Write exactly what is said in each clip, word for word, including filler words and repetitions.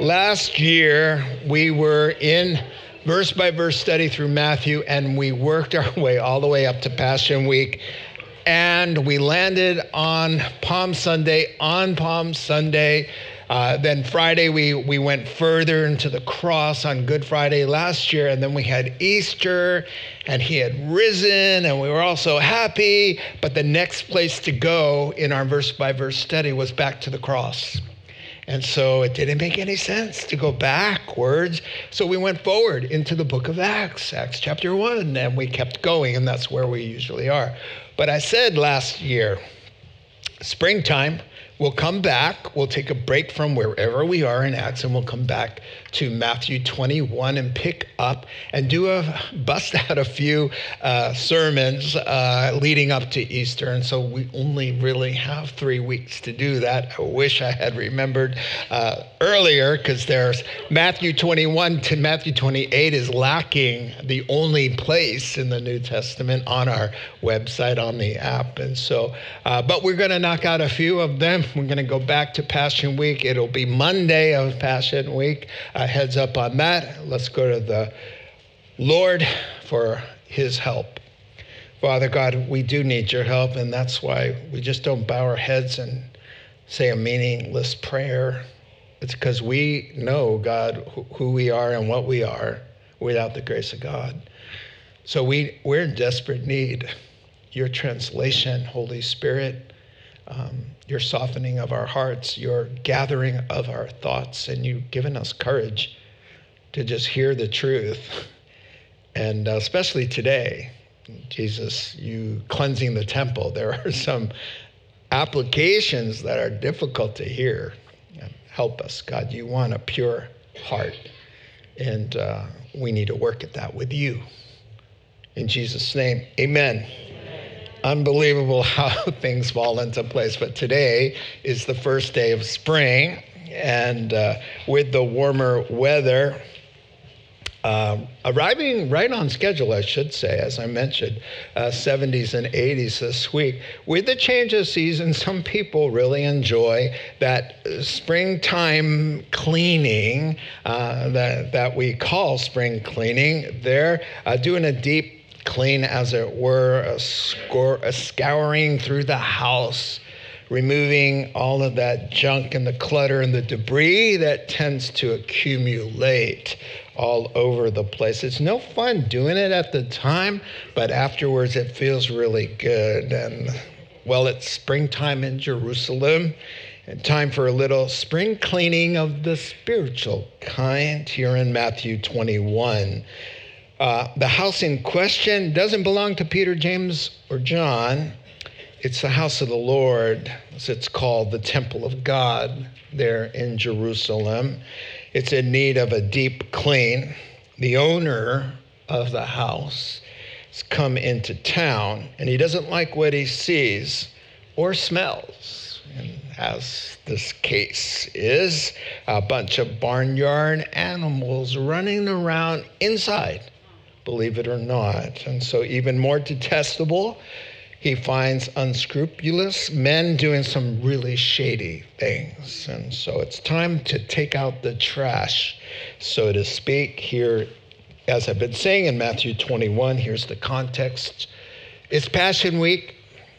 Last year, we were in verse-by-verse study through Matthew, and we worked our way all the way up to Passion Week, and we landed on Palm Sunday, on Palm Sunday. Uh, then Friday, we, we went further into the cross on Good Friday last year, and then we had Easter, and he had risen, and we were all so happy, but the next place to go in our verse-by-verse study was back to the cross. And so it didn't make any sense to go backwards. So we went forward into the book of Acts, Acts chapter one, and we kept going, and that's where we usually are. But I said last year, springtime, we'll come back, we'll take a break from wherever we are in Acts, and we'll come back to Matthew twenty-one and pick up and do a bust out a few uh, sermons uh, leading up to Easter. And so we only really have three weeks to do that. I wish I had remembered uh, earlier, because there's Matthew twenty-one to Matthew twenty-eight is lacking the only place in the New Testament on our website, on the app. And so, uh, but we're going to knock out a few of them. We're going to go back to Passion Week. It'll be Monday of Passion Week. Uh, heads up on that. Let's go to the Lord for his help. Father God, we do need your help, and that's why we just don't bow our heads and say a meaningless prayer. It's because we know, God, who we are and what we are without the grace of God. So we, we're in desperate need. Your translation, Holy Spirit, Um, your softening of our hearts, your gathering of our thoughts, and you've given us courage to just hear the truth. And uh, especially today, Jesus, you cleansing the temple. There are some applications that are difficult to hear. Help us, God. You want a pure heart, and uh, we need to work at that with you. In Jesus' name, amen. Unbelievable how things fall into place. But today is the first day of spring, and uh, with the warmer weather, uh, arriving right on schedule, I should say, as I mentioned, uh, seventies and eighties this week. With the change of season, some people really enjoy that springtime cleaning uh, that, that we call spring cleaning. They're uh, doing a deep clean, as it were, a, score, a scouring through the house, removing all of that junk and the clutter and the debris that tends to accumulate all over the place. It's no fun doing it at the time, but afterwards it feels really good. And well, it's springtime in Jerusalem, and time for a little spring cleaning of the spiritual kind here in Matthew twenty-one. Uh, the house in question doesn't belong to Peter, James, or John. It's the house of the Lord, as it's called, the temple of God there in Jerusalem. It's in need of a deep clean. The owner of the house has come into town, and he doesn't like what he sees or smells. And as this case is, a bunch of barnyard animals running around inside, believe it or not. And so even more detestable, he finds unscrupulous men doing some really shady things. And so it's time to take out the trash, so to speak. Here, as I've been saying in Matthew twenty-one, here's the context. It's Passion Week.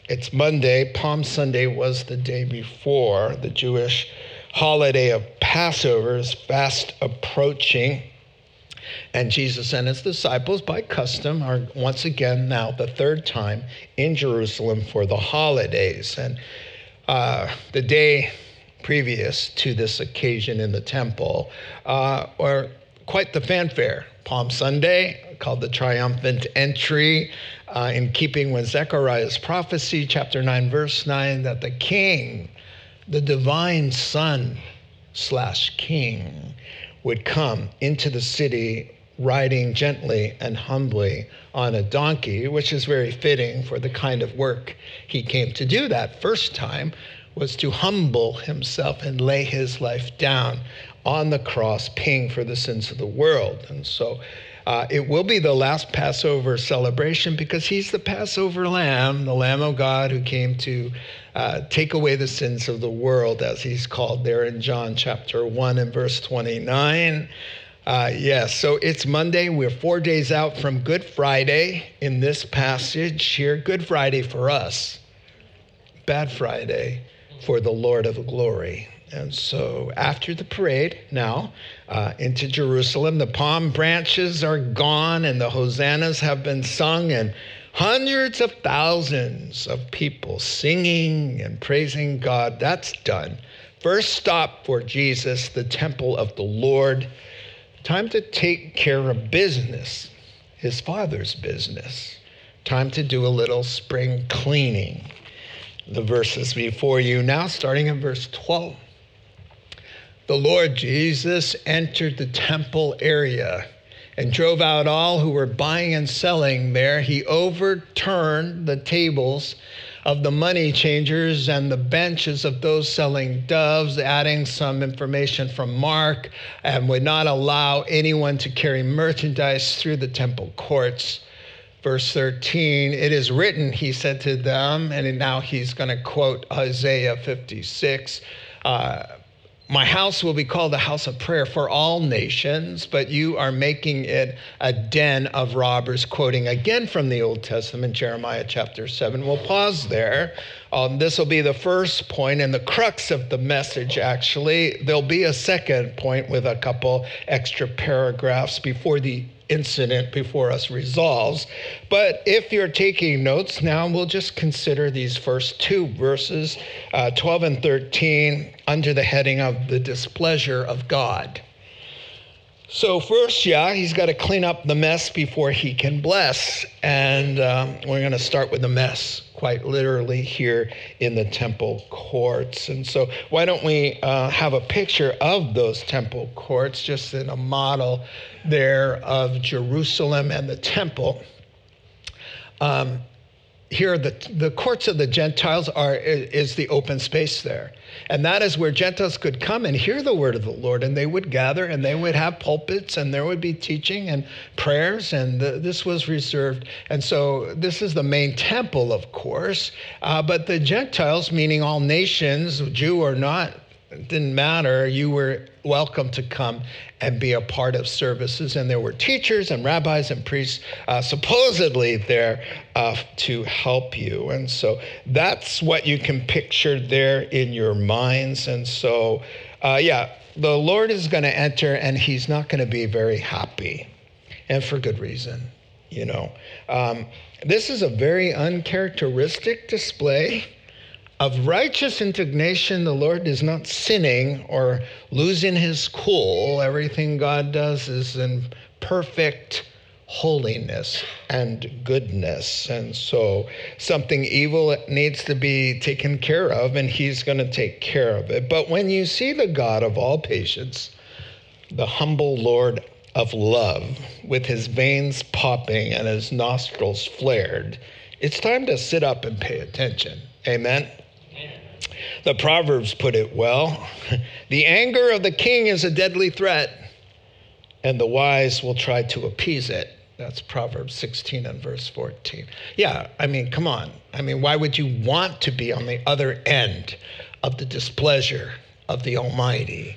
It's Monday. Palm Sunday was the day before. The Jewish holiday of Passover is fast approaching. And Jesus and his disciples, by custom, are once again now the third time in Jerusalem for the holidays. And uh, the day previous to this occasion in the temple uh, are quite the fanfare. Palm Sunday, called the triumphant entry, uh, in keeping with Zechariah's prophecy, chapter nine, verse nine, that the king, the divine son slash king, would come into the city riding gently and humbly on a donkey, which is very fitting for the kind of work he came to do that first time, was to humble himself and lay his life down on the cross, paying for the sins of the world. And so uh, it will be the last Passover celebration, because he's the Passover lamb, the Lamb of God who came to uh, take away the sins of the world, as he's called there in John chapter one and verse twenty-nine. Uh, yes, so it's Monday. We're four days out from Good Friday in this passage here. Good Friday for us, Bad Friday for the Lord of glory. And so after the parade now uh, into Jerusalem, the palm branches are gone and the hosannas have been sung, and hundreds of thousands of people singing and praising God. That's done. First stop for Jesus, the temple of the Lord. Time to take care of business, his Father's business. Time to do a little spring cleaning. The verses before you now, starting in verse twelve. The Lord Jesus entered the temple area and drove out all who were buying and selling there. He overturned the tables of the money changers and the benches of those selling doves, adding some information from Mark, and would not allow anyone to carry merchandise through the temple courts. Verse thirteen, it is written, he said to them, and now he's going to quote Isaiah fifty-six, uh, my house will be called a house of prayer for all nations, but you are making it a den of robbers, quoting again from the Old Testament, Jeremiah chapter seven. We'll pause there. Um, this will be the first point and the crux of the message, actually. There'll be a second point with a couple extra paragraphs before the incident before us resolves. But if you're taking notes now, we'll just consider these first two verses, uh, twelve and thirteen, under the heading of the displeasure of God. So first, yeah, he's got to clean up the mess before he can bless. And um, we're going to start with the mess, quite literally, here in the temple courts. And so why don't we uh, have a picture of those temple courts, just in a model there of Jerusalem and the temple. Um, here, the, the courts of the Gentiles are is the open space there. And that is where Gentiles could come and hear the word of the Lord, and they would gather, and they would have pulpits, and there would be teaching and prayers, and the, this was reserved. And so this is the main temple, of course, uh, but the Gentiles, meaning all nations, Jew or not, it didn't matter. You were welcome to come and be a part of services. And there were teachers and rabbis and priests uh, supposedly there uh, to help you. And so that's what you can picture there in your minds. And so, uh, yeah, the Lord is going to enter, and he's not going to be very happy, and for good reason. You know, um, this is a very uncharacteristic display of righteous indignation. The Lord is not sinning or losing his cool. Everything God does is in perfect holiness and goodness. And so something evil needs to be taken care of, and he's going to take care of it. But when you see the God of all patience, the humble Lord of love, with his veins popping and his nostrils flared, it's time to sit up and pay attention. Amen. The Proverbs put it well. The anger of the king is a deadly threat, and the wise will try to appease it. That's Proverbs sixteen and verse fourteen. Yeah, I mean, come on. I mean, why would you want to be on the other end of the displeasure of the Almighty?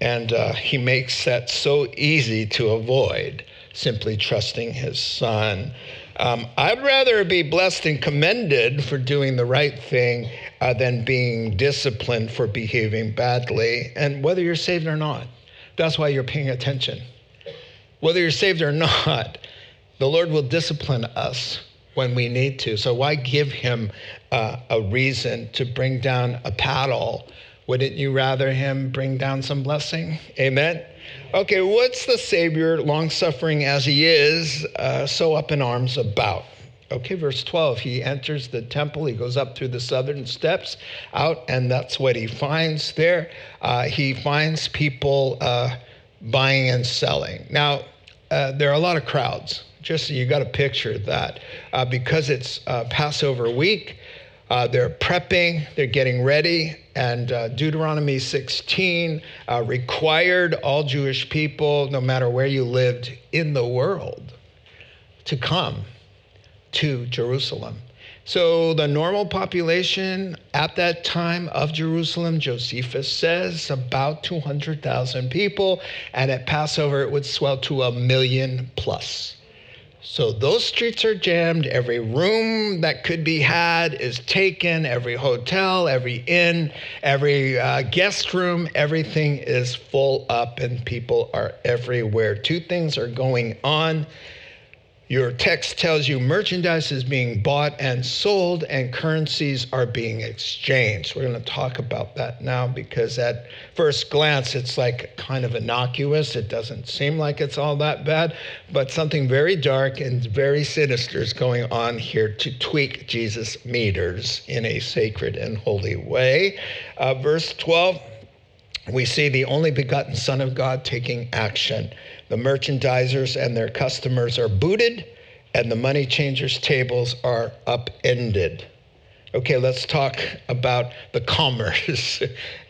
And uh, he makes that so easy to avoid, simply trusting his son. Um, I'd rather be blessed and commended for doing the right thing uh, than being disciplined for behaving badly, and whether you're saved or not. That's why you're paying attention. whether you're saved or not, the Lord will discipline us when we need to. So why give him uh, a reason to bring down a paddle? Wouldn't you rather him bring down some blessing? Amen. Okay, what's the Savior, long-suffering as he is, uh, so up in arms about? Okay, verse twelve, he enters the temple. He goes up through the southern steps out, and that's what he finds there. Uh, he finds people uh, buying and selling. Now, uh, there are a lot of crowds. Just so you got to picture that. Uh, because it's uh, Passover week, uh, they're prepping, they're getting ready. And uh, Deuteronomy sixteen uh, required all Jewish people, no matter where you lived in the world, to come to Jerusalem. So the normal population at that time of Jerusalem, Josephus says, about two hundred thousand people. And at Passover, it would swell to a million plus. So those streets are jammed. Every room that could be had is taken. Every hotel, every inn, every uh, guest room, everything is full up and people are everywhere. Two things are going on. Your text tells you merchandise is being bought and sold and currencies are being exchanged. We're going to talk about that now because at first glance, it's like kind of innocuous. It doesn't seem like it's all that bad, but something very dark and very sinister is going on here to tweak Jesus' meters in a sacred and holy way. Uh, verse twelve, we see the only begotten Son of God taking action. The merchandisers and their customers are booted, and the money changers' tables are upended. Okay, let's talk about the commerce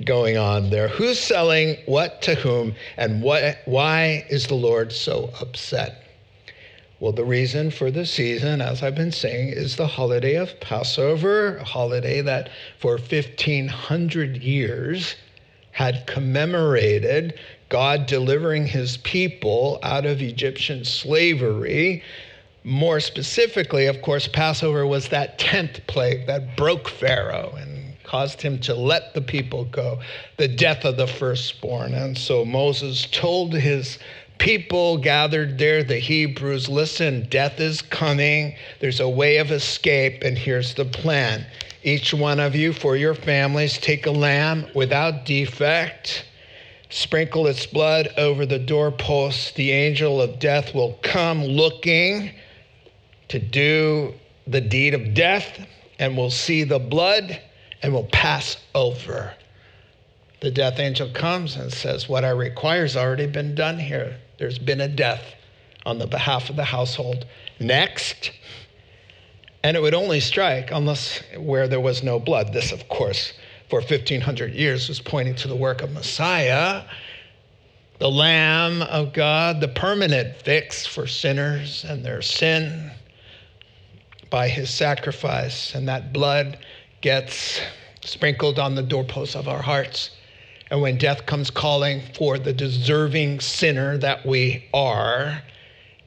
going on there. Who's selling what to whom, and what? Why is the Lord so upset? Well, the reason for the season, as I've been saying, is the holiday of Passover, a holiday that for fifteen hundred years had commemorated God delivering his people out of Egyptian slavery. More specifically, of course, Passover was that tenth plague that broke Pharaoh and caused him to let the people go, the death of the firstborn. And so Moses told his people gathered there, the Hebrews, listen, death is coming. There's a way of escape, and here's the plan. Each one of you, for your families, take a lamb without defect. Sprinkle its blood over the doorposts. The angel of death will come looking to do the deed of death and will see the blood and will pass over. The death angel comes and says, what I require has already been done here. There's been a death on the behalf of the household. Next. And it would only strike unless where there was no blood. This, of course, for fifteen hundred years was pointing to the work of Messiah, the Lamb of God, the permanent fix for sinners and their sin by his sacrifice. And that blood gets sprinkled on the doorposts of our hearts. And when death comes calling for the deserving sinner that we are,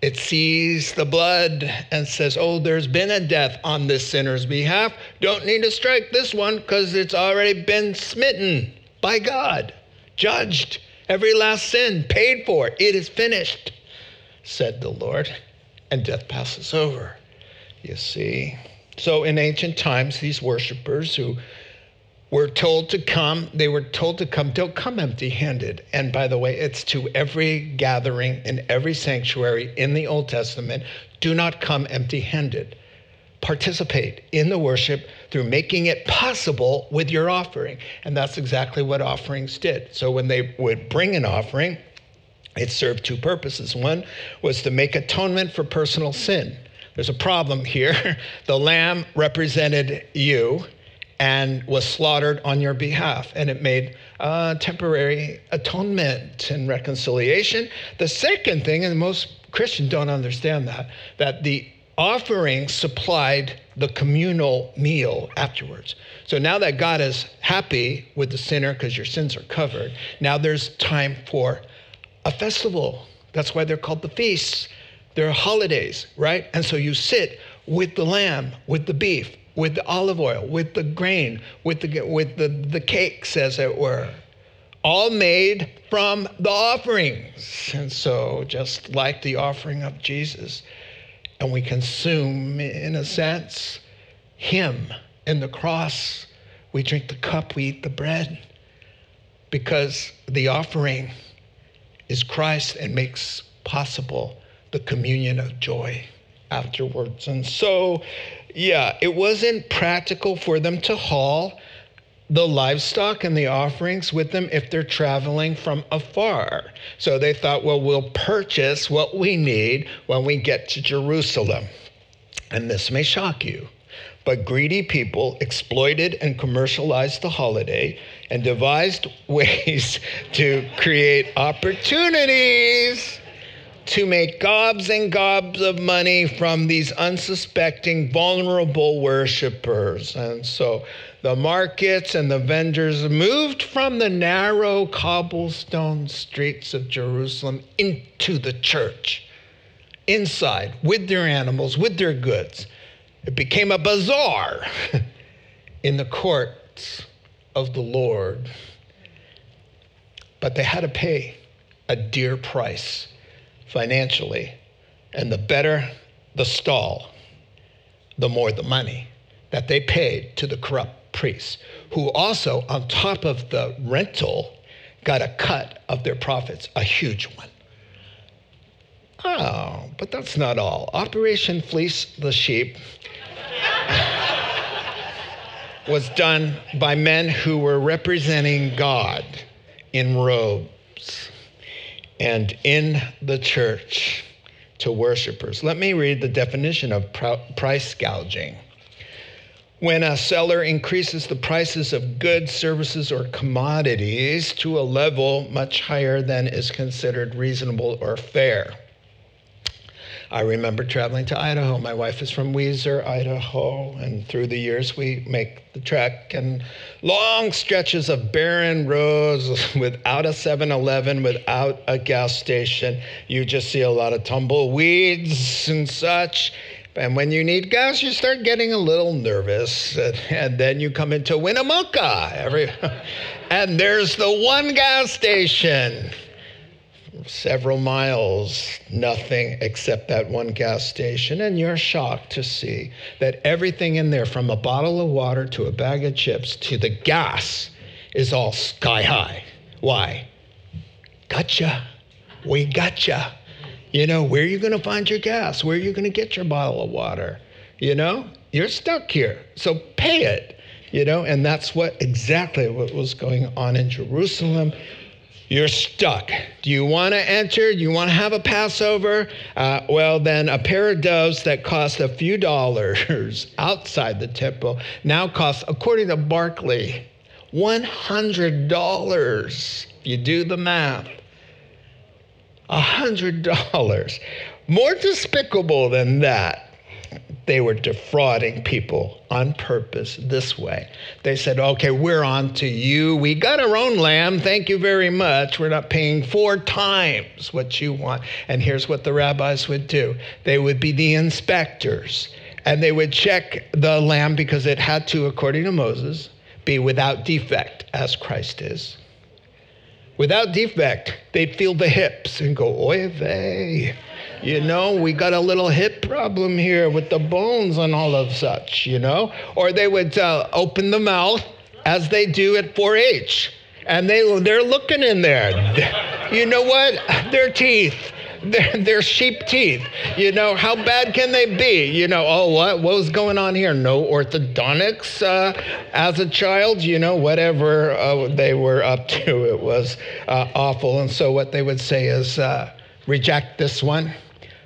it sees the blood and says, oh, there's been a death on this sinner's behalf. Don't need to strike this one because it's already been smitten by God, judged, every last sin paid for. It is finished, said the Lord, and death passes over, you see. So in ancient times, these worshipers who were told to come, they were told to come, don't come empty-handed. And by the way, it's to every gathering in every sanctuary in the Old Testament, do not come empty-handed. Participate in the worship through making it possible with your offering. And that's exactly what offerings did. So when they would bring an offering, it served two purposes. One was to make atonement for personal sin. There's a problem here. The lamb represented you and was slaughtered on your behalf, and it made uh, temporary atonement and reconciliation. The second thing, and most Christians don't understand that, that the offering supplied the communal meal afterwards. So now that God is happy with the sinner because your sins are covered, now there's time for a festival. That's why they're called the feasts. They're holidays, right? And so you sit with the lamb, with the beef, with the olive oil, with the grain, with the with the, the cakes, as it were, all made from the offerings. And so just like the offering of Jesus, and we consume, in a sense, him in the cross. We drink the cup, we eat the bread, because the offering is Christ and makes possible the communion of joy afterwards. And so, yeah, it wasn't practical for them to haul the livestock and the offerings with them if they're traveling from afar. So they thought, well, we'll purchase what we need when we get to Jerusalem. And this may shock you, but greedy people exploited and commercialized the holiday and devised ways to create opportunities to make gobs and gobs of money from these unsuspecting, vulnerable worshipers. And so the markets and the vendors moved from the narrow cobblestone streets of Jerusalem into the church, inside, with their animals, with their goods. It became a bazaar in the courts of the Lord. But they had to pay a dear price financially, and the better the stall, the more the money that they paid to the corrupt priests, who also, on top of the rental, got a cut of their profits, a huge one. Oh, but that's not all. Operation Fleece the Sheep was done by men who were representing God in robes and in the church to worshipers. Let me read the definition of price gouging. When a seller increases the prices of goods, services, or commodities to a level much higher than is considered reasonable or fair. I remember traveling to Idaho. My wife is from Weiser, Idaho, and through the years we make the trek, and long stretches of barren roads without a seven eleven, without a gas station. You just see a lot of tumbleweeds and such. And when you need gas, you start getting a little nervous. And then you come into Winnemucca, every, and there's the one gas station. Several miles, nothing except that one gas station, and you're shocked to see that everything in there, from a bottle of water to a bag of chips to the gas, is all sky high. Why? Gotcha. We gotcha. You know, where are you going to find your gas? Where are you going to get your bottle of water? You know, you're stuck here, so pay it. You know, and that's what exactly what was going on in Jerusalem. You're stuck. Do you want to enter? Do you want to have a Passover? Uh, well, then a pair of doves that cost a few dollars outside the temple now costs, according to Barclay, one hundred dollars. You do the math. one hundred dollars. More despicable than that. They were defrauding people on purpose this way. They said, okay, we're on to you. We got our own lamb. Thank you very much. We're not paying four times what you want. And here's what the rabbis would do. They would be the inspectors, and they would check the lamb because it had to, according to Moses, be without defect, as Christ is. Without defect, they'd feel the hips and go, oy vey. You know, we got a little hip problem here with the bones and all of such, you know. Or they would uh, open the mouth, as they do at four H. And they, they're looking in there. You know what? Their teeth. Their, their sheep teeth. You know, how bad can they be? You know, oh, what, what was going on here? No orthodontics uh, as a child? You know, whatever uh, they were up to, it was uh, awful. And so what they would say is, uh, reject this one.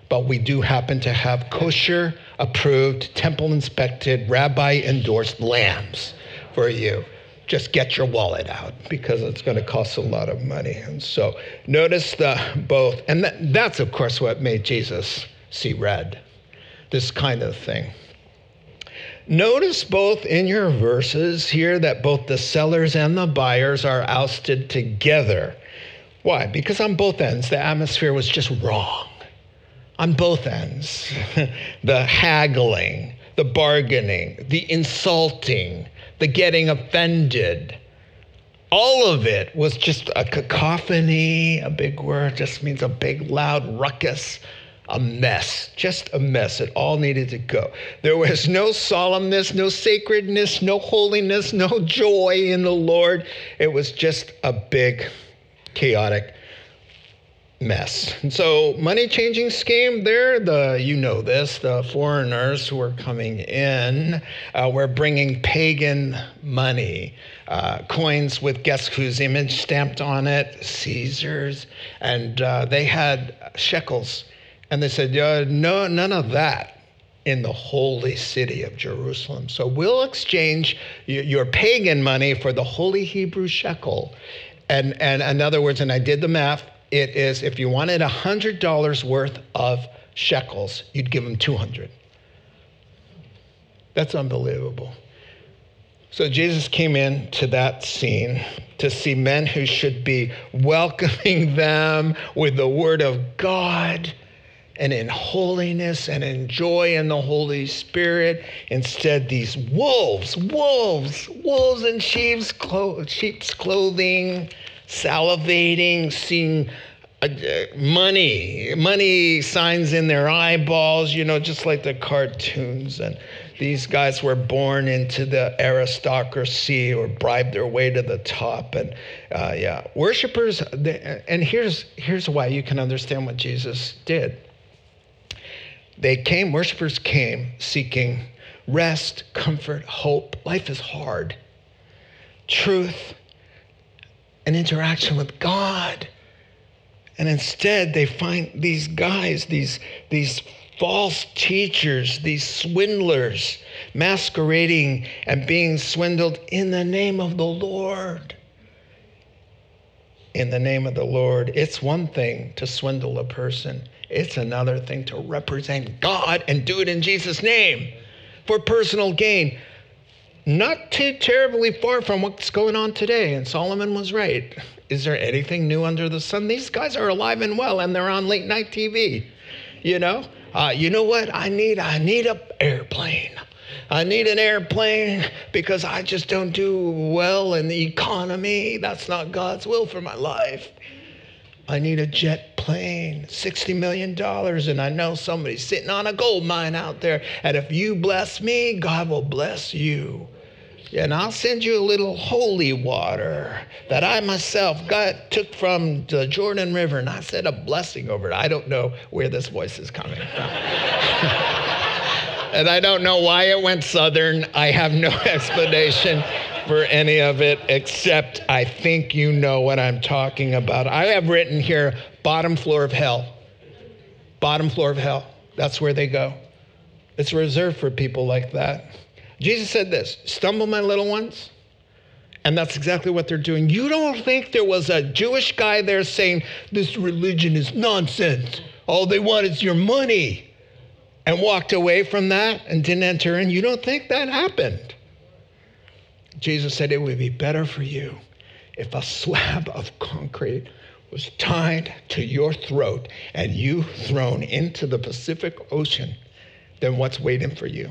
But we do happen to have kosher approved, temple inspected, rabbi endorsed lambs for you. Just get your wallet out, because it's going to cost a lot of money. And so notice the both. And that, that's, of course, what made Jesus see red, this kind of thing. Notice both in your verses here that both the sellers and the buyers are ousted together. Why? Because on both ends, the atmosphere was just wrong. On both ends, the haggling, the bargaining, the insulting, the getting offended. all of it was just a cacophony, a big word, just means a big, loud ruckus, a mess, just a mess. It all needed to go. There was no solemnness, no sacredness, no holiness, no joy in the Lord. It was just a big, chaotic mess. And so money changing scheme there, the, you know this, the foreigners who were coming in uh, were bringing pagan money, uh, coins with guess whose image stamped on it, Caesar's, and uh, they had shekels. And they said, yeah, no, none of that in the holy city of Jerusalem. So we'll exchange your pagan money for the holy Hebrew shekel. And, and in other words, and I did the math, it is if you wanted one hundred dollars worth of shekels, you'd give them two hundred. That's unbelievable. So Jesus came in to that scene to see men who should be welcoming them with the word of God, and in holiness and in joy in the Holy Spirit. Instead, these wolves, wolves, wolves in sheep's clothing, salivating, seeing money, money signs in their eyeballs, you know, just like the cartoons. And these guys were born into the aristocracy or bribed their way to the top. And uh, yeah, worshipers, they, and here's here's why you can understand what Jesus did. They came, worshipers came seeking rest, comfort, hope. Life is hard. Truth, an interaction with God. And instead they find these guys, these, these false teachers, these swindlers masquerading and being swindled in the name of the Lord. In the name of the Lord. It's one thing to swindle a person. It's another thing to represent God and do it in Jesus' name for personal gain. Not too terribly far from what's going on today. And Solomon was right. Is there anything new under the sun? These guys are alive and well, and they're on late night T V. You know, uh, you know what? I need, I need an airplane. I need an airplane because I just don't do well in the economy. That's not God's will for my life. I need a jet plane, sixty million dollars, and I know somebody's sitting on a gold mine out there, and if you bless me, God will bless you. And I'll send you a little holy water that I myself got took from the Jordan River, and I said a blessing over it. I don't know where this voice is coming from. And I don't know why it went southern. I have no explanation for any of it, except I think you know what I'm talking about. I have written here, bottom floor of hell. Bottom floor of hell. That's where they go. It's reserved for people like that. Jesus said this, stumble my little ones. And that's exactly what they're doing. You don't think there was a Jewish guy there saying, this religion is nonsense. All they want is your money. And walked away from that and didn't enter in. You don't think that happened. Jesus said, it would be better for you if a slab of concrete was tied to your throat and you thrown into the Pacific Ocean than what's waiting for you.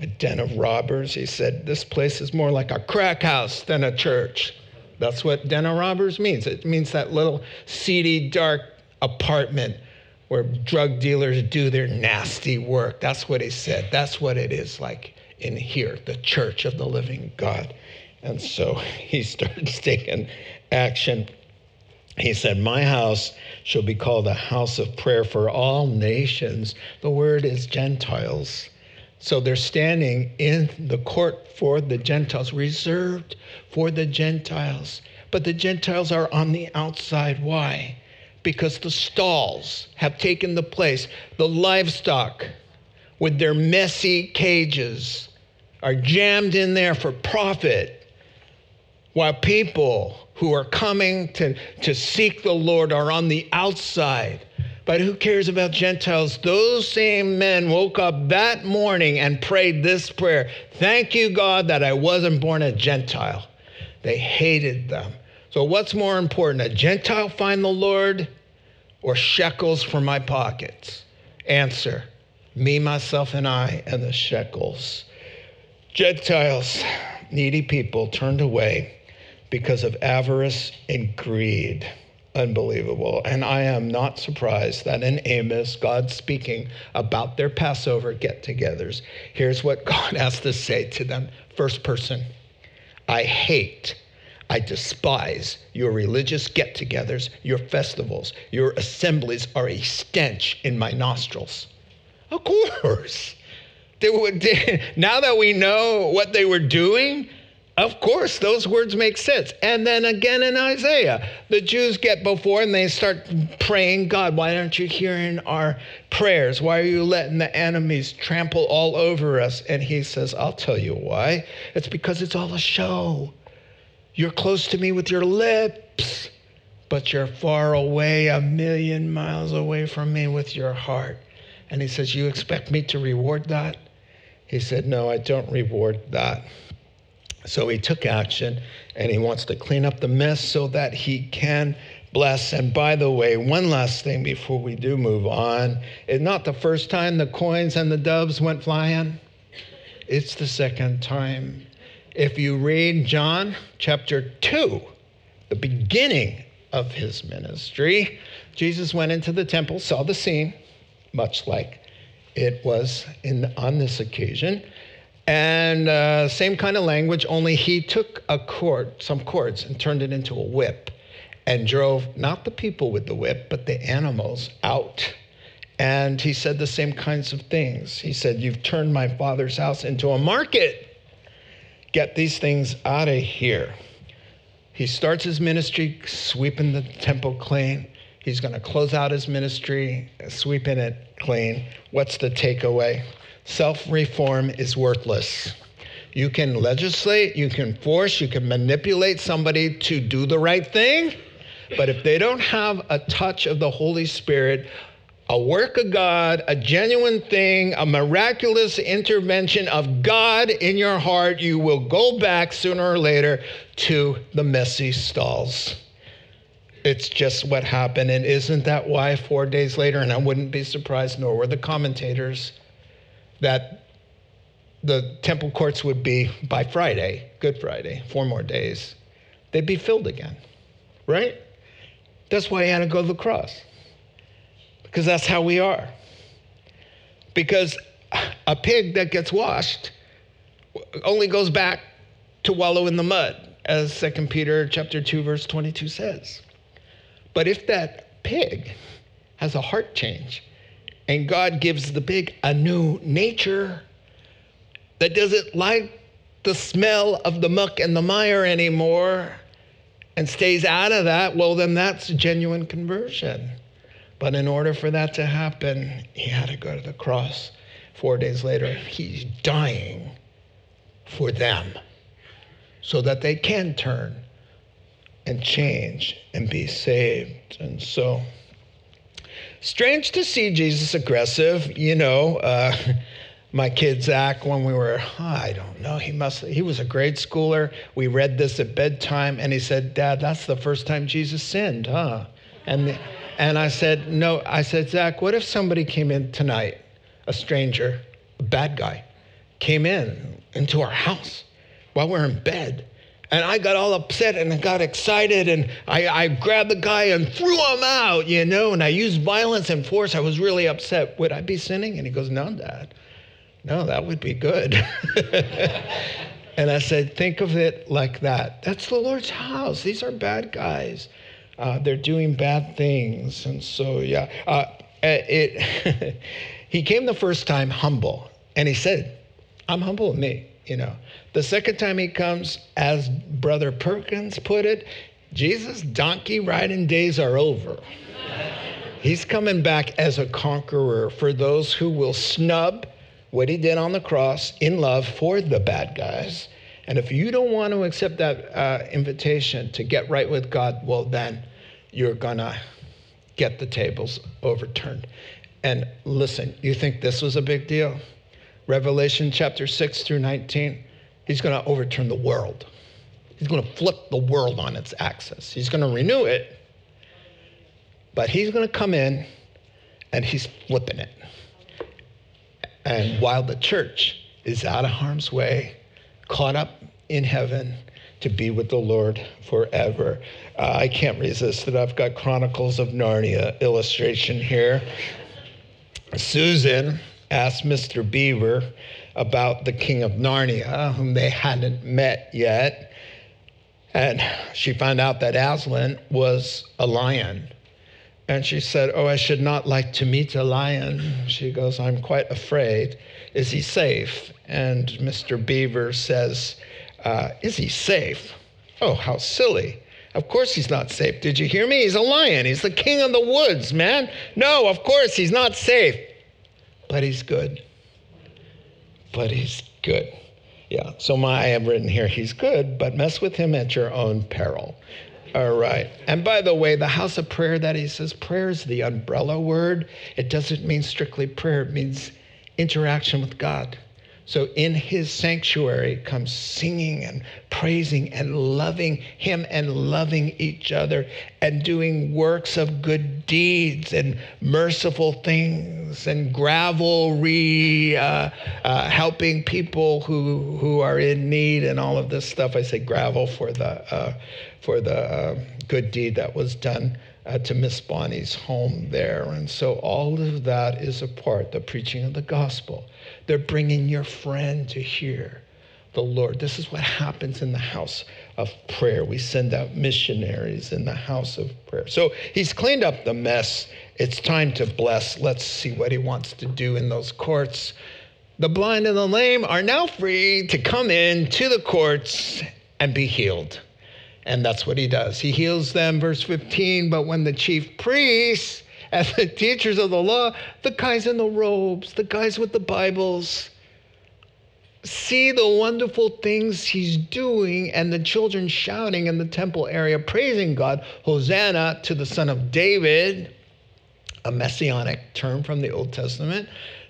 A den of robbers, he said, this place is more like a crack house than a church. That's what den of robbers means. It means that little seedy, dark apartment where drug dealers do their nasty work. That's what he said. That's what it is like in here, the church of the living God. And so he starts taking action. He said, my house shall be called a house of prayer for all nations. The word is Gentiles. So they're standing in the court for the Gentiles, reserved for the Gentiles. But the Gentiles are on the outside. Why? Because the stalls have taken the place. The livestock with their messy cages are jammed in there for profit, while people who are coming to, to seek the Lord are on the outside. But who cares about Gentiles? Those same men woke up that morning and prayed this prayer. Thank you, God, that I wasn't born a Gentile. They hated them. So what's more important, a Gentile find the Lord or shekels for my pockets? Answer, me, myself, and I, and the shekels. Gentiles, needy people turned away because of avarice and greed. Unbelievable. And I am not surprised that in Amos, God's speaking about their Passover get-togethers. Here's what God has to say to them. First person, I hate, I despise your religious get-togethers, your festivals, your assemblies are a stench in my nostrils. Of course. They would, they, now that we know what they were doing, of course, those words make sense. And then again in Isaiah, the Jews get before and they start praying, God, why aren't you hearing our prayers? Why are you letting the enemies trample all over us? And he says, I'll tell you why. It's because it's all a show. You're close to me with your lips, but you're far away, a million miles away from me with your heart. And he says, you expect me to reward that? He said, no, I don't reward that. So he took action, and he wants to clean up the mess so that he can bless. And by the way, one last thing before we do move on. It's not the first time the coins and the doves went flying. It's the second time. If you read John chapter two, the beginning of his ministry, Jesus went into the temple, saw the scene, much like it was in on this occasion. And uh, same kind of language, only he took a cord, some cords, and turned it into a whip and drove not the people with the whip, but the animals out. And he said the same kinds of things. He said, you've turned my father's house into a market. Get these things out of here. He starts his ministry sweeping the temple clean. He's going to close out his ministry sweeping it clean. What's the takeaway? Self-reform is worthless. You can legislate, you can force, you can manipulate somebody to do the right thing, but if they don't have a touch of the Holy Spirit, a work of God, a genuine thing, a miraculous intervention of God in your heart, you will go back sooner or later to the messy stalls. It's just what happened, and isn't that why four days later, and I wouldn't be surprised, nor were the commentators, that the temple courts would be, by Friday, Good Friday, four more days, they'd be filled again, right? That's why I had to go to the cross, because that's how we are. Because a pig that gets washed only goes back to wallow in the mud, as Second Peter chapter two, verse twenty-two says. But if that pig has a heart change, and God gives the pig a new nature that doesn't like the smell of the muck and the mire anymore and stays out of that, well, then that's genuine conversion. But in order for that to happen, he had to go to the cross. Four days later, he's dying for them so that they can turn and change and be saved. And so, strange to see Jesus aggressive, you know. Uh, my kid Zach, when we were, I don't know, he must, he was a grade schooler. We read this at bedtime, and he said, "Dad, that's the first time Jesus sinned, huh?" And the, and I said, "No," I said, "Zach, what if somebody came in tonight, a stranger, a bad guy, came in into our house while we're in bed?" And I got all upset and I got excited and I, I grabbed the guy and threw him out, you know, and I used violence and force. I was really upset. Would I be sinning? And he goes, no, Dad. No, that would be good. And I said, think of it like that. That's the Lord's house. These are bad guys. Uh, they're doing bad things. And so, yeah, uh, it. He came the first time humble and he said, I'm humble with me. You know, the second time he comes, as Brother Perkins put it, Jesus' donkey riding days are over. He's coming back as a conqueror for those who will snub what he did on the cross in love for the bad guys. And if you don't want to accept that uh, invitation to get right with God, well, then you're going to get the tables overturned. And listen, you think this was a big deal? Revelation chapter six through nineteen, he's going to overturn the world. He's going to flip the world on its axis. He's going to renew it, but he's going to come in and he's flipping it. And while the church is out of harm's way, caught up in heaven to be with the Lord forever. Uh, I can't resist that. I've got Chronicles of Narnia illustration here. Susan asked Mister Beaver about the King of Narnia, whom they hadn't met yet. And she found out that Aslan was a lion. And she said, "Oh, I should not like to meet a lion." She goes, "I'm quite afraid. Is he safe?" And Mister Beaver says, uh, "Is he safe? Oh, how silly. Of course he's not safe. Did you hear me? He's a lion. He's the king of the woods, man. No, of course he's not safe. But he's good. But he's good." Yeah, so my, I have written here, he's good, but mess with him at your own peril. All right. And by the way, the house of prayer that he says, prayer is the umbrella word. It doesn't mean strictly prayer. It means interaction with God. So in his sanctuary comes singing and praising and loving him and loving each other and doing works of good deeds and merciful things and gravelry, uh, uh, helping people who who are in need and all of this stuff. I say gravel for the uh, for the uh, good deed that was done Uh, to Miss Bonnie's home there. And so all of that is a part, the preaching of the gospel. They're bringing your friend to hear the Lord. This is what happens in the house of prayer. We send out missionaries in the house of prayer. So he's cleaned up the mess. It's time to bless. Let's see what he wants to do in those courts. The blind and the lame are now free to come in to the courts and be healed. And that's what he does. He heals them, verse fifteen, but when the chief priests and the teachers of the law, the guys in the robes, the guys with the Bibles, see the wonderful things he's doing and the children shouting in the temple area, praising God, Hosanna to the Son of David, a messianic term from the Old Testament,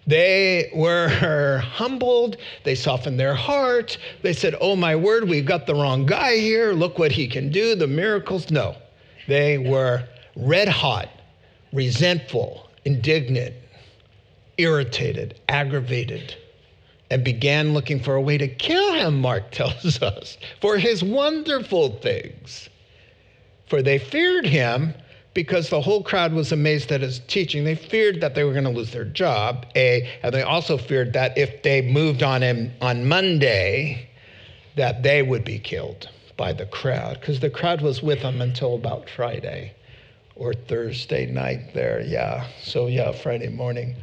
they were humbled. They softened their heart. They said, "Oh, my word, we've got the wrong guy here. Look what he can do, the miracles." No, they were red hot, resentful, indignant, irritated, aggravated, and began looking for a way to kill him, Mark tells us, for his wonderful things. For they feared him, because the whole crowd was amazed at his teaching. They feared that they were going to lose their job, A, and they also feared that if they moved on him on Monday, that they would be killed by the crowd, because the crowd was with him until about Friday or Thursday night there, yeah. So yeah, Friday morning.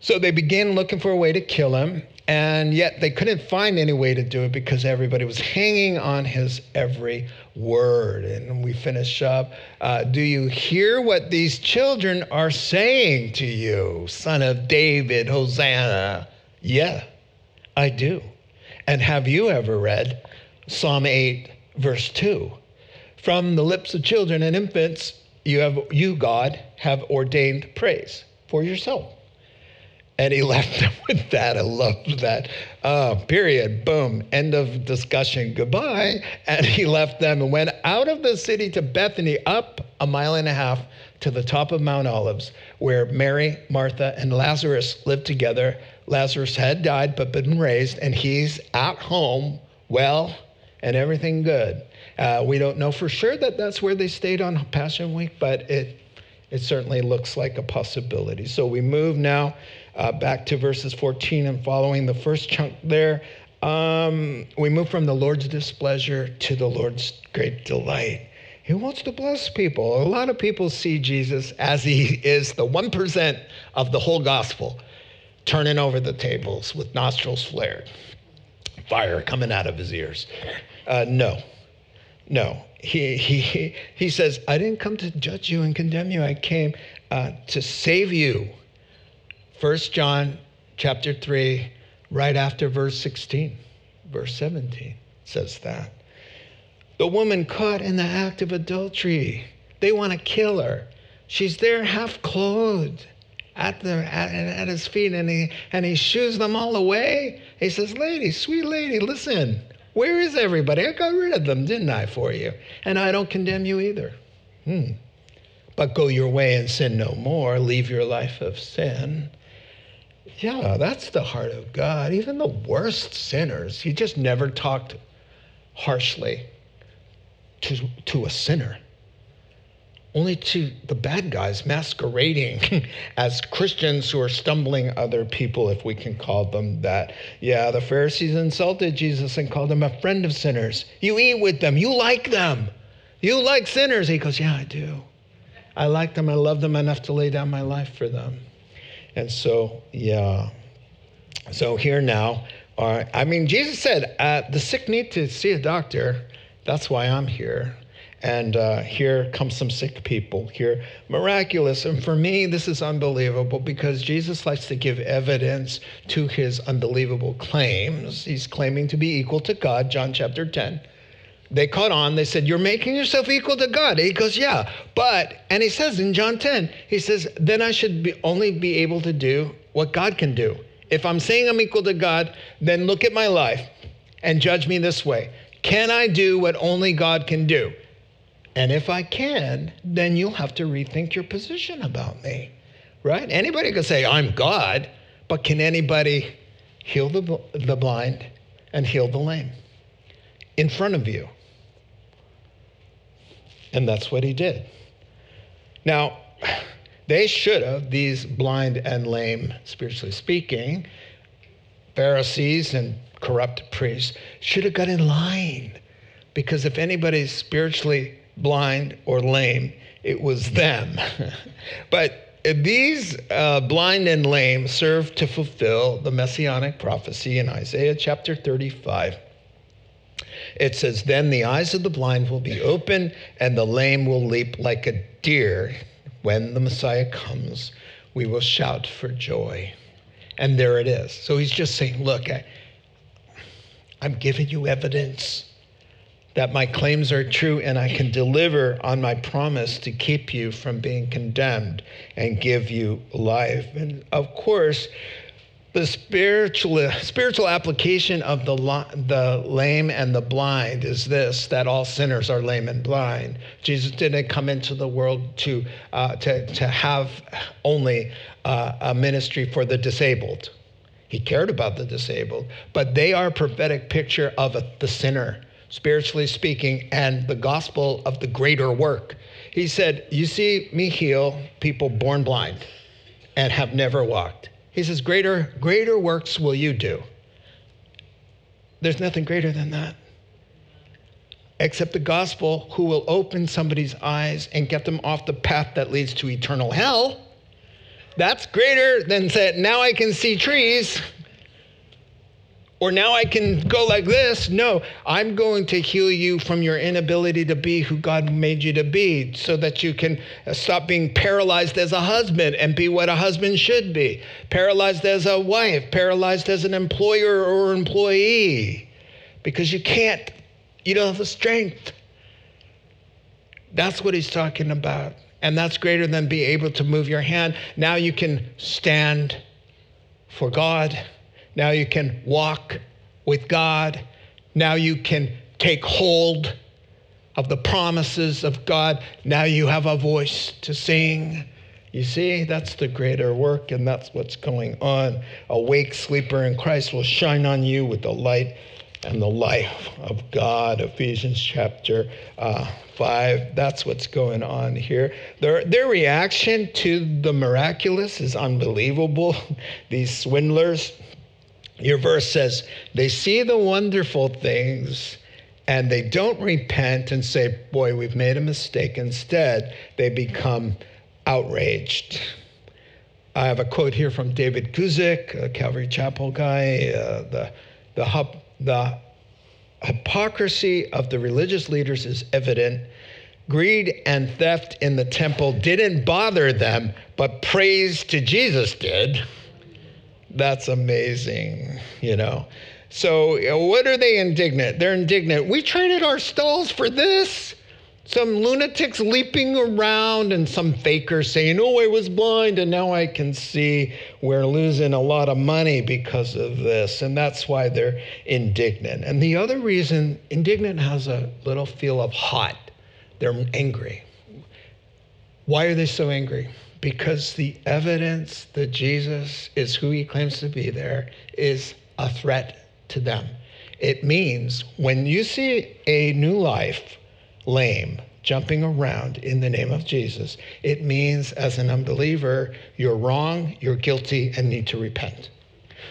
So they began looking for a way to kill him, and yet they couldn't find any way to do it because everybody was hanging on his every word. And we finish up, uh, do you hear what these children are saying to you, Son of David, Hosanna? Yeah, I do. And have you ever read Psalm eight, verse two? From the lips of children and infants, you have, you, God, have ordained praise for yourself. And he left them with that. I love that. Uh, period. Boom. End of discussion. Goodbye. And he left them and went out of the city to Bethany, up a mile and a half to the top of Mount Olives, where Mary, Martha, and Lazarus lived together. Lazarus had died but been raised, and he's at home, well, and everything good. Uh, we don't know for sure that that's where they stayed on Passion Week, but it It certainly looks like a possibility. So we move now uh, back to verses fourteen and following, the first chunk there. Um, we move from the Lord's displeasure to the Lord's great delight. He wants to bless people. A lot of people see Jesus as he is the one percent of the whole gospel, turning over the tables with nostrils flared, fire coming out of his ears. Uh, no, no. He he he says, I didn't come to judge you and condemn you. I came uh, to save you. First John chapter three, right after verse sixteen, verse seventeen says that. The woman caught in the act of adultery. They want to kill her. She's there half clothed at the at, at his feet, and he and he shoos them all away. He says, "Lady, sweet lady, listen. Where is everybody? I got rid of them, didn't I, for you? And I don't condemn you either. Hmm. But go your way and sin no more. Leave your life of sin." Yeah, that's the heart of God. Even the worst sinners, he just never talked harshly to, to a sinner. Only to the bad guys masquerading as Christians who are stumbling other people, if we can call them that. Yeah, the Pharisees insulted Jesus and called him a friend of sinners. You eat with them. You like them. You like sinners. He goes, yeah, I do. I like them. I love them enough to lay down my life for them. And so, yeah. So here now, uh, I mean, Jesus said, uh, the sick need to see a doctor. That's why I'm here. And uh, here come some sick people here. Miraculous. And for me, this is unbelievable because Jesus likes to give evidence to his unbelievable claims. He's claiming to be equal to God, John chapter ten. They caught on. They said, you're making yourself equal to God. And he goes, yeah, but, and he says in John ten, he says, then I should be only be able to do what God can do. If I'm saying I'm equal to God, then look at my life and judge me this way. Can I do what only God can do? And if I can, then you'll have to rethink your position about me, right? Anybody could say, I'm God, but can anybody heal the, the blind and heal the lame in front of you? And that's what he did. Now, they should have, these blind and lame, spiritually speaking, Pharisees and corrupt priests, should have got in line. Because if anybody's spiritually blind or lame, it was them. But these uh, blind and lame served to fulfill the messianic prophecy in Isaiah chapter thirty-five. It says, then the eyes of the blind will be open and the lame will leap like a deer. When the Messiah comes, we will shout for joy. And there it is. So he's just saying, look, I, I'm giving you evidence that my claims are true and I can deliver on my promise to keep you from being condemned and give you life. And of course, the spiritual spiritual application of the the lame and the blind is this, that all sinners are lame and blind. Jesus didn't come into the world to, uh, to, to have only uh, a ministry for the disabled. He cared about the disabled, but they are a prophetic picture of a, the sinner, spiritually speaking, and the gospel of the greater work. He said, you see me heal people born blind and have never walked. He says, greater, greater works will you do. There's nothing greater than that, except the gospel who will open somebody's eyes and get them off the path that leads to eternal hell. That's greater than said, now I can see trees. Or now I can go like this. No, I'm going to heal you from your inability to be who God made you to be so that you can stop being paralyzed as a husband and be what a husband should be. Paralyzed as a wife, paralyzed as an employer or employee because you can't, you don't have the strength. That's what he's talking about. And that's greater than be able to move your hand. Now you can stand for God. Now you can walk with God. Now you can take hold of the promises of God. Now you have a voice to sing. You see, that's the greater work, and that's what's going on. Awake, sleeper in Christ will shine on you with the light and the life of God. Ephesians chapter uh, five. That's what's going on here. Their, their reaction to the miraculous is unbelievable. These swindlers. Your verse says, they see the wonderful things and they don't repent and say, boy, we've made a mistake. Instead, they become outraged. I have a quote here from David Guzik, a Calvary Chapel guy. Uh, the, the, the hypocrisy of the religious leaders is evident. Greed and theft in the temple didn't bother them, but praise to Jesus did. That's amazing, you know. So what are they indignant? They're indignant. We traded our stalls for this. Some lunatics leaping around and some faker saying, oh, I was blind and now I can see. We're losing a lot of money because of this. And that's why they're indignant. And the other reason, indignant has a little feel of hot. They're angry. Why are they so angry? because the evidence that Jesus is who he claims to be there is a threat to them. It means when you see a new life lame, jumping around in the name of Jesus, it means as an unbeliever, you're wrong, you're guilty, and need to repent.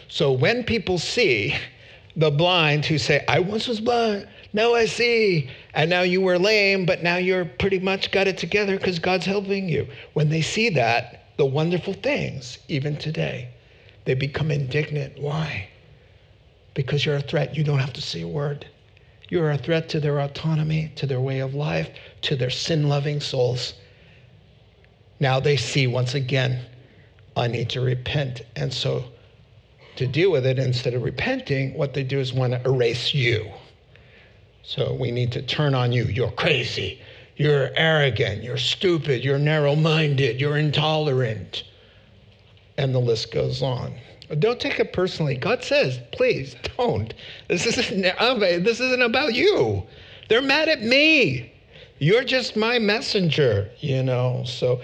So when people see the blind who say, I once was blind, now I see, and now you were lame, but now you're pretty much got it together because God's helping you. When they see that, the wonderful things, even today, they become indignant. Why? Because you're a threat. You don't have to say a word. You're a threat to their autonomy, to their way of life, to their sin-loving souls. Now they see once again, I need to repent. And so to deal with it, instead of repenting, what they do is want to erase you. So we need to turn on you. You're crazy. You're arrogant. You're stupid. You're narrow-minded. You're intolerant. And the list goes on. Don't take it personally. God says, please don't. This isn't, this isn't about you. They're mad at me. You're just my messenger, you know. So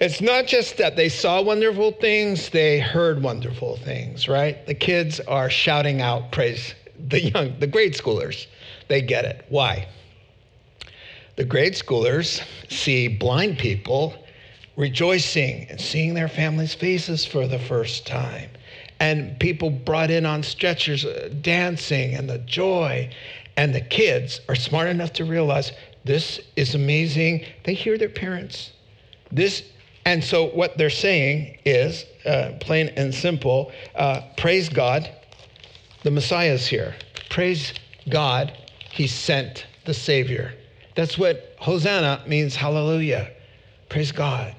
it's not just that they saw wonderful things. They heard wonderful things, right? The kids are shouting out praise. The young, the grade schoolers, they get it. Why? The grade schoolers see blind people rejoicing and seeing their families' faces for the first time. And people brought in on stretchers, uh, dancing and the joy. And the kids are smart enough to realize this is amazing. They hear their parents. This, and so what they're saying is, uh, plain and simple, uh, praise God, the Messiah's here. Praise God, he sent the Savior. That's what Hosanna means, hallelujah. Praise God.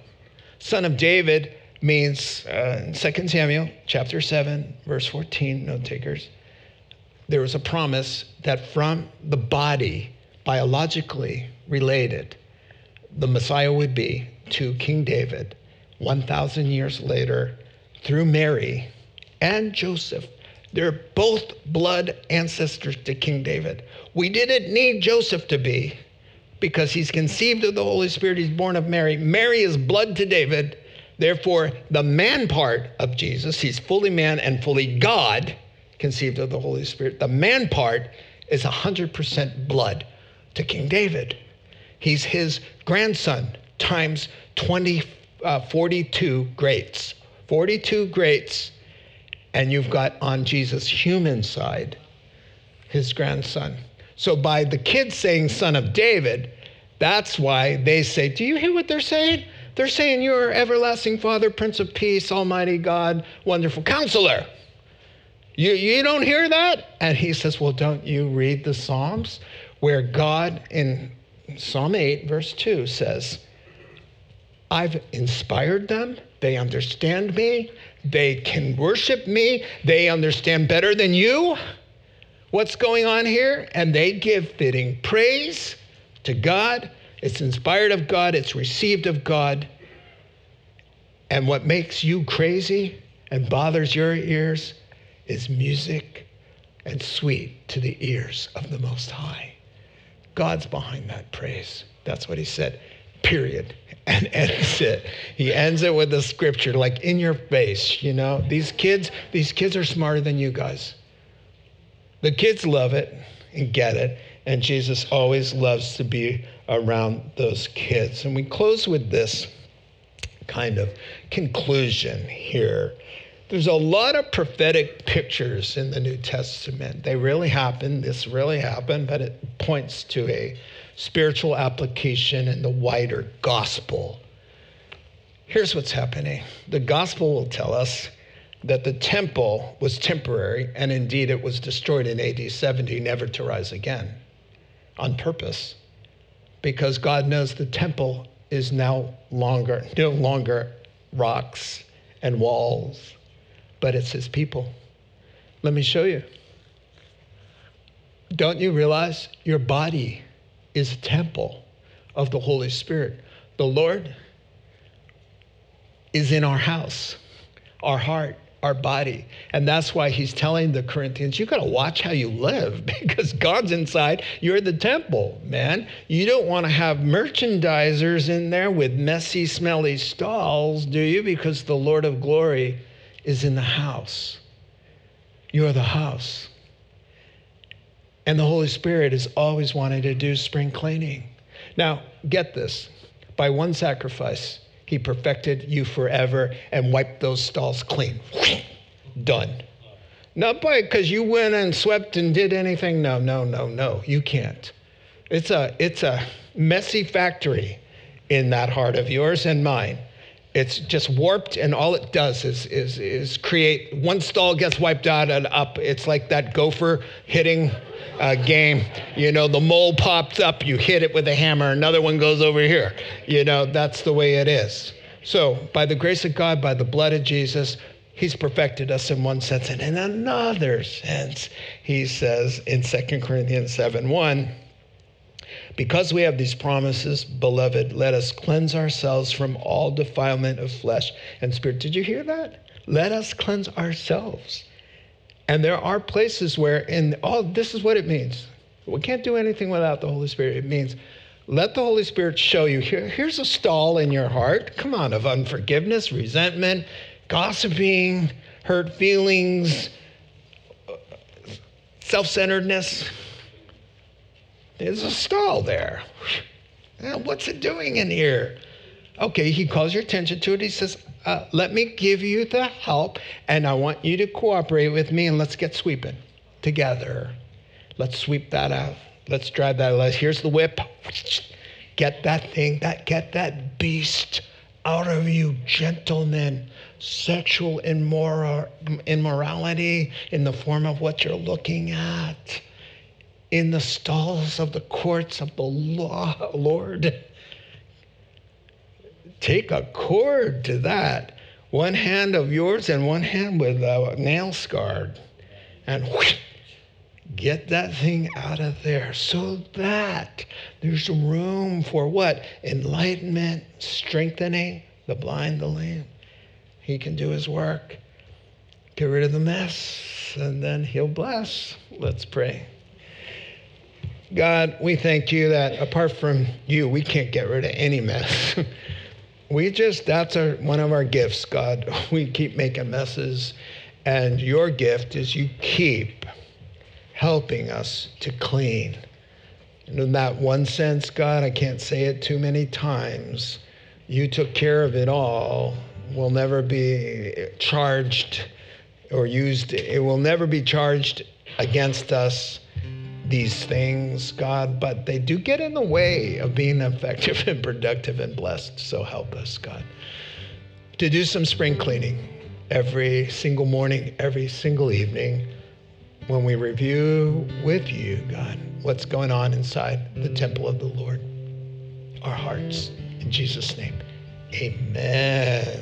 Son of David means, uh, in Second Samuel chapter seven, verse fourteen, note takers, there was a promise that from the body, biologically related, the Messiah would be to King David one thousand years later through Mary and Joseph. They're both blood ancestors to King David. We didn't need Joseph to be, because he's conceived of the Holy Spirit, he's born of Mary. Mary is blood to David. Therefore, the man part of Jesus, he's fully man and fully God, conceived of the Holy Spirit. The man part is one hundred percent blood to King David. He's his grandson times twenty, uh, forty-two greats. forty-two greats, and you've got on Jesus' human side, his grandson. So by the kids saying Son of David, that's why they say, do you hear what they're saying? They're saying you're everlasting Father, Prince of Peace, Almighty God, wonderful counselor. You, you don't hear that? And he says, well, don't you read the Psalms where God in Psalm eight, verse two says, I've inspired them. They understand me. They can worship me. They understand better than you. What's going on here? And they give fitting praise to God. It's inspired of God. It's received of God. And what makes you crazy and bothers your ears is music and sweet to the ears of the Most High. God's behind that praise. That's what he said, period, and ends it. He ends it with a scripture like in your face, you know. These kids, these kids are smarter than you guys. The kids love it and get it, and Jesus always loves to be around those kids. And we close with this kind of conclusion here. There's a lot of prophetic pictures in the New Testament. They really happen. This really happened, but it points to a spiritual application in the wider gospel. Here's what's happening. The gospel will tell us that the temple was temporary, and indeed it was destroyed in A D seventy, never to rise again, on purpose, because God knows the temple is now longer, no longer rocks and walls, but it's his people. Let me show you. Don't you realize your body is a temple of the Holy Spirit? The Lord is in our house, our heart. our body. And that's why he's telling the Corinthians, you got to watch how you live, because God's inside. You're the temple, man. You don't want to have merchandisers in there with messy, smelly stalls, do you? Because the Lord of glory is in the house. You're the house. And the Holy Spirit is always wanting to do spring cleaning. Now, get this. By one sacrifice, he perfected you forever and wiped those stalls clean. Done. Not by because you went and swept and did anything. No, no, no, no. You can't. It's a it's a messy factory in that heart of yours and mine. It's just warped, and all it does is is is create one stall gets wiped out and up. It's like that gopher hitting uh, game. You know, the mole pops up, you hit it with a hammer, another one goes over here. You know, that's the way it is. So by the grace of God, by the blood of Jesus, he's perfected us in one sense. And in another sense, he says in Second Corinthians seven one, because we have these promises, beloved, let us cleanse ourselves from all defilement of flesh and spirit. Did you hear that? Let us cleanse ourselves. And there are places where, in all, this is what it means. We can't do anything without the Holy Spirit. It means let the Holy Spirit show you. Here, here's a stall in your heart. Come on, of unforgiveness, resentment, gossiping, hurt feelings, self-centeredness. There's a stall there. What's it doing in here? Okay, he calls your attention to it. He says, uh, let me give you the help, and I want you to cooperate with me, and let's get sweeping together. Let's sweep that out. Let's drive that out. Here's the whip. Get that thing, that get that beast out of you, gentlemen. Sexual immor- immorality in the form of what you're looking at. In the stalls of the courts of the law, Lord. Take a cord to that. One hand of yours and one hand with a nail scarred. And whoosh, get that thing out of there so that there's room for what? Enlightenment, strengthening, the blind, the lame. He can do his work. Get rid of the mess, and then he'll bless. Let's pray. God, we thank you that apart from you, we can't get rid of any mess. We just, that's our, one of our gifts, God. We keep making messes. And your gift is you keep helping us to clean. And in that one sense, God, I can't say it too many times. You took care of it all. We'll never be charged or used. It will never be charged against us. These things, God, but they do get in the way of being effective and productive and blessed. So help us, God, to do some spring cleaning every single morning, every single evening, when we review with you, God, what's going on inside the temple of the Lord, our hearts. In Jesus' name, amen.